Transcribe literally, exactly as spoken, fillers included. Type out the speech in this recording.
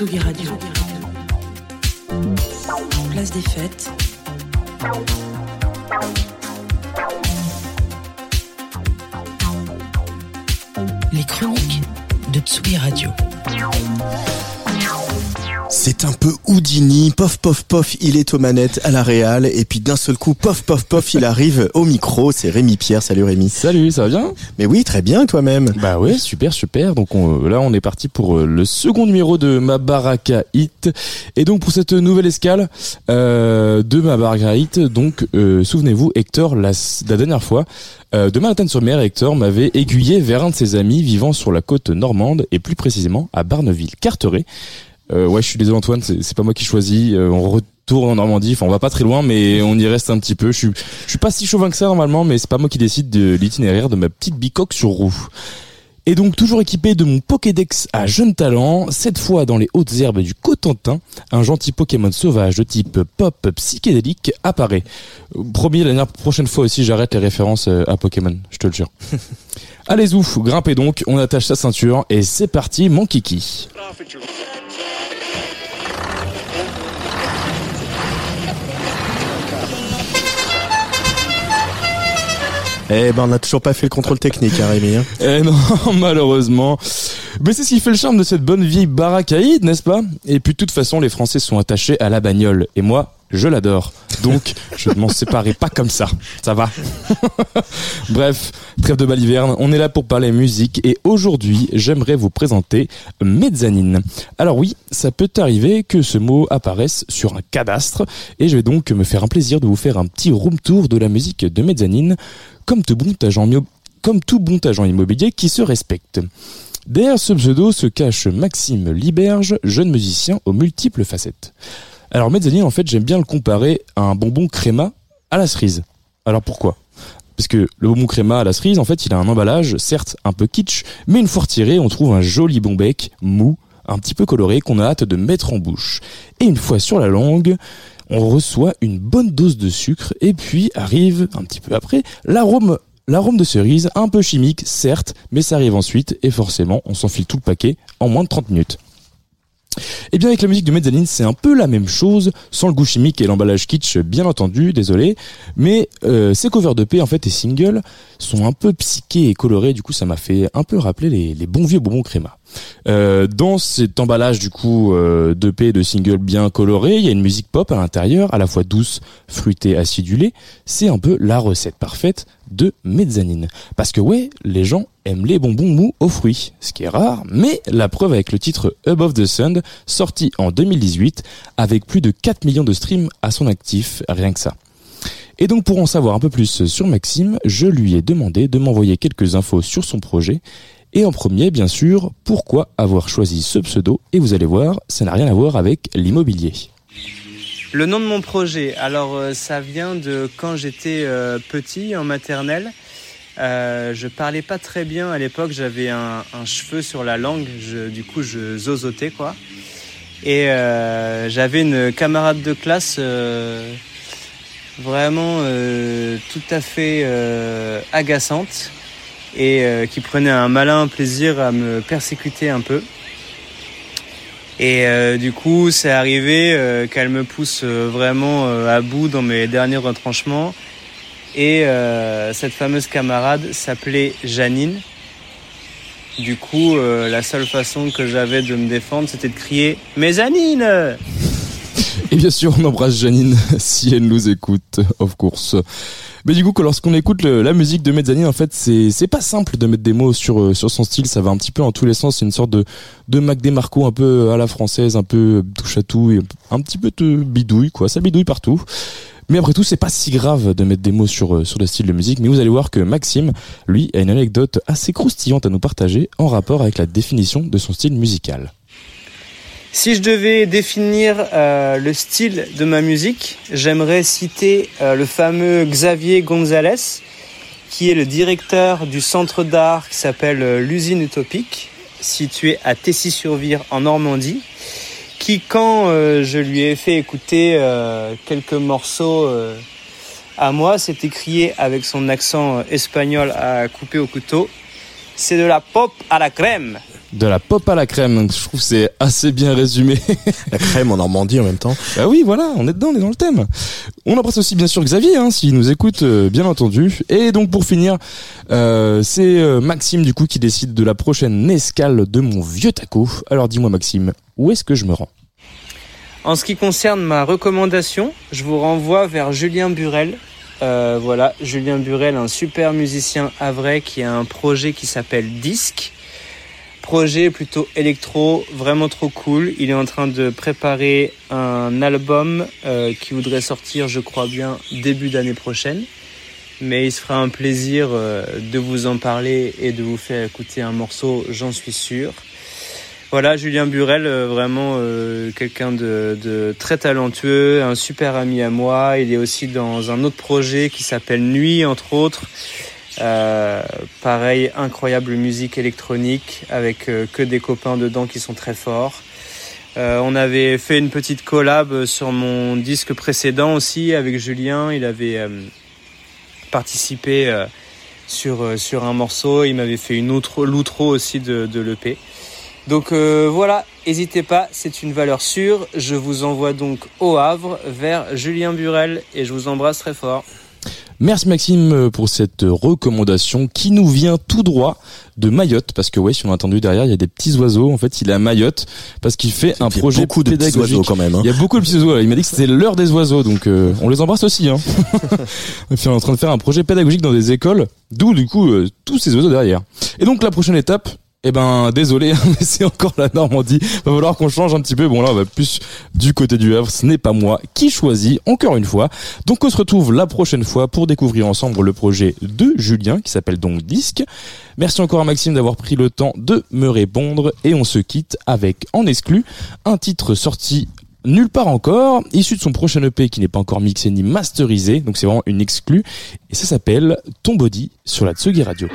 Tsugi Radio. Place des fêtes. Les chroniques de Tsugi Radio. C'est un peu Houdini, pof pof pof, il est aux manettes à la réal, et puis d'un seul coup, pof pof pof, il arrive au micro, c'est Rémi Pierre, salut Rémi. Salut, ça va bien ? Mais oui, très bien, toi-même. Bah ouais, super, super, donc on, là on est parti pour le second numéro de Ma Baraka Hit, et donc pour cette nouvelle escale euh, de Ma Baraka Hit, donc euh, souvenez-vous, Hector, la, la dernière fois, euh, de Manhattan sur Mer, Hector m'avait aiguillé vers un de ses amis vivant sur la côte normande, et plus précisément à Barneville-Carteret. Euh, ouais, je suis désolé Antoine, c'est, c'est pas moi qui choisis. Euh, on retourne en Normandie, enfin on va pas très loin, mais on y reste un petit peu. Je suis, je suis pas si chauvin que ça normalement, mais c'est pas moi qui décide de l'itinéraire de ma petite bicoque sur roue. Et donc toujours équipé de mon Pokédex à jeunes talents, cette fois dans les hautes herbes du Cotentin, un gentil Pokémon sauvage de type pop psychédélique apparaît. Promis, la prochaine fois aussi j'arrête les références à Pokémon, je te le jure. Allez ouf, grimpez donc, on attache sa ceinture et c'est parti mon kiki. Eh ben, on n'a toujours pas fait le contrôle technique, hein, Rémi. Hein. Eh non, malheureusement. Mais c'est ce qui fait le charme de cette bonne vieille Baraka Hit, n'est-ce pas ? Et puis, de toute façon, les Français sont attachés à la bagnole. Et moi, je l'adore. Donc, je ne m'en séparerai pas comme ça. Ça va. Bref, trêve de baliverne. On est là pour parler musique. Et aujourd'hui, j'aimerais vous présenter Mezzanine. Alors oui, ça peut arriver que ce mot apparaisse sur un cadastre. Et je vais donc me faire un plaisir de vous faire un petit room tour de la musique de Mezzanine. Comme tout bon agent, comme tout bon agent immobilier qui se respecte. Derrière ce pseudo se cache Maxime Liberge, jeune musicien aux multiples facettes. Alors Mezzanine, en fait, j'aime bien le comparer à un bonbon créma à la cerise. Alors pourquoi ? Parce que le bonbon créma à la cerise, en fait, il a un emballage, certes un peu kitsch, mais une fois retiré, on trouve un joli bon bec, mou, un petit peu coloré, qu'on a hâte de mettre en bouche. Et une fois sur la langue, on reçoit une bonne dose de sucre et puis arrive, un petit peu après, l'arôme, l'arôme de cerise, un peu chimique, certes, mais ça arrive ensuite et forcément, on s'enfile tout le paquet en moins de trente minutes. Et bien avec la musique de Mezzanine, c'est un peu la même chose, sans le goût chimique et l'emballage kitsch, bien entendu, désolé, mais euh, ces covers de P en fait et singles sont un peu psychés et colorés, du coup ça m'a fait un peu rappeler les, les bons vieux bonbons créma. Euh, dans cet emballage du coup euh, d'E P et de single bien coloré, il y a une musique pop à l'intérieur, à la fois douce, fruitée, acidulée. C'est un peu la recette parfaite de Mezzanine. Parce que ouais, les gens aiment les bonbons mous aux fruits, ce qui est rare, mais la preuve avec le titre Above the Sun, sorti en deux mille dix-huit, avec plus de quatre millions de streams à son actif, rien que ça. Et donc pour en savoir un peu plus sur Maxime, je lui ai demandé de m'envoyer quelques infos sur son projet. Et en premier, bien sûr, pourquoi avoir choisi ce pseudo ? Et vous allez voir, ça n'a rien à voir avec l'immobilier. Le nom de mon projet, alors ça vient de quand j'étais euh, petit, en maternelle. Euh, je parlais pas très bien à l'époque, j'avais un, un cheveu sur la langue, je, du coup je zozotais quoi. Et euh, j'avais une camarade de classe euh, vraiment euh, tout à fait euh, agaçante. Et euh, qui prenait un malin plaisir à me persécuter un peu. Et euh, du coup, c'est arrivé euh, qu'elle me pousse euh, vraiment euh, à bout dans mes derniers retranchements. Et euh, cette fameuse camarade s'appelait Janine. Du coup, euh, la seule façon que j'avais de me défendre, c'était de crier « Mezzanine !» Et bien sûr, on embrasse Janine, si elle nous écoute, of course. Mais du coup, lorsqu'on écoute le, la musique de Mezzanine, en fait, c'est, c'est pas simple de mettre des mots sur, sur son style, ça va un petit peu en tous les sens, c'est une sorte de, de Mac De Marco un peu à la française, un peu touche à tout, et un petit peu de bidouille, quoi, ça bidouille partout. Mais après tout, c'est pas si grave de mettre des mots sur, sur le style de musique, mais vous allez voir que Maxime, lui, a une anecdote assez croustillante à nous partager en rapport avec la définition de son style musical. Si je devais définir euh, le style de ma musique, j'aimerais citer euh, le fameux Xavier González, qui est le directeur du centre d'art qui s'appelle euh, l'Usine Utopique, situé à Tessy-sur-Vire en Normandie, qui quand euh, je lui ai fait écouter euh, quelques morceaux euh, à moi, s'est écrié avec son accent espagnol à couper au couteau « C'est de la pop à la crème !» De la pop à la crème, donc je trouve que c'est assez bien résumé. La crème en Normandie en même temps. Bah oui, voilà, on est dedans, on est dans le thème. On embrasse aussi bien sûr Xavier, hein, s'il nous écoute, euh, bien entendu. Et donc pour finir, euh, c'est euh, Maxime du coup qui décide de la prochaine escale de mon vieux taco. Alors dis-moi Maxime, où est-ce que je me rends ? En ce qui concerne ma recommandation, je vous renvoie vers Julien Burel. Euh, voilà, Julien Burel, un super musicien havrais qui a un projet qui s'appelle Disque. Projet plutôt électro, vraiment trop cool. Il est en train de préparer un album euh, qui voudrait sortir, je crois bien, début d'année prochaine. Mais il se fera un plaisir euh, de vous en parler et de vous faire écouter un morceau, j'en suis sûr. Voilà, Julien Burel, euh, vraiment euh, quelqu'un de, de très talentueux, un super ami à moi. Il est aussi dans un autre projet qui s'appelle Nuit, entre autres. Euh, pareil, incroyable musique électronique avec euh, que des copains dedans qui sont très forts. Euh, on avait fait une petite collab sur mon disque précédent aussi avec Julien. Il avait euh, participé euh, sur, euh, sur un morceau. Il m'avait fait une outro, l'outro aussi de, de l'E P. Donc euh, voilà, n'hésitez pas, c'est une valeur sûre. Je vous envoie donc au Havre vers Julien Burel et je vous embrasse très fort. Merci Maxime pour cette recommandation qui nous vient tout droit de Mayotte, parce que ouais, si on a entendu derrière, il y a des petits oiseaux. En fait, il est à Mayotte parce qu'il fait un projet pédagogique. Il y a beaucoup de petits oiseaux quand même. Hein. Il y a beaucoup de petits oiseaux. Il m'a dit que c'était l'heure des oiseaux, donc euh, on les embrasse aussi. Hein. Et puis on est en train de faire un projet pédagogique dans des écoles, d'où du coup euh, tous ces oiseaux derrière. Et donc la prochaine étape. Eh ben désolé, mais c'est encore la Normandie. Va falloir qu'on change un petit peu. Bon là, on va plus du côté du Havre. Ce n'est pas moi qui choisis, encore une fois. Donc on se retrouve la prochaine fois pour découvrir ensemble le projet de Julien, qui s'appelle donc Disque. Merci encore à Maxime d'avoir pris le temps de me répondre. Et on se quitte avec, en exclu, un titre sorti nulle part encore, issu de son prochain E P qui n'est pas encore mixé ni masterisé. Donc c'est vraiment une exclue. Et ça s'appelle Ton Body sur la Tsugi Radio.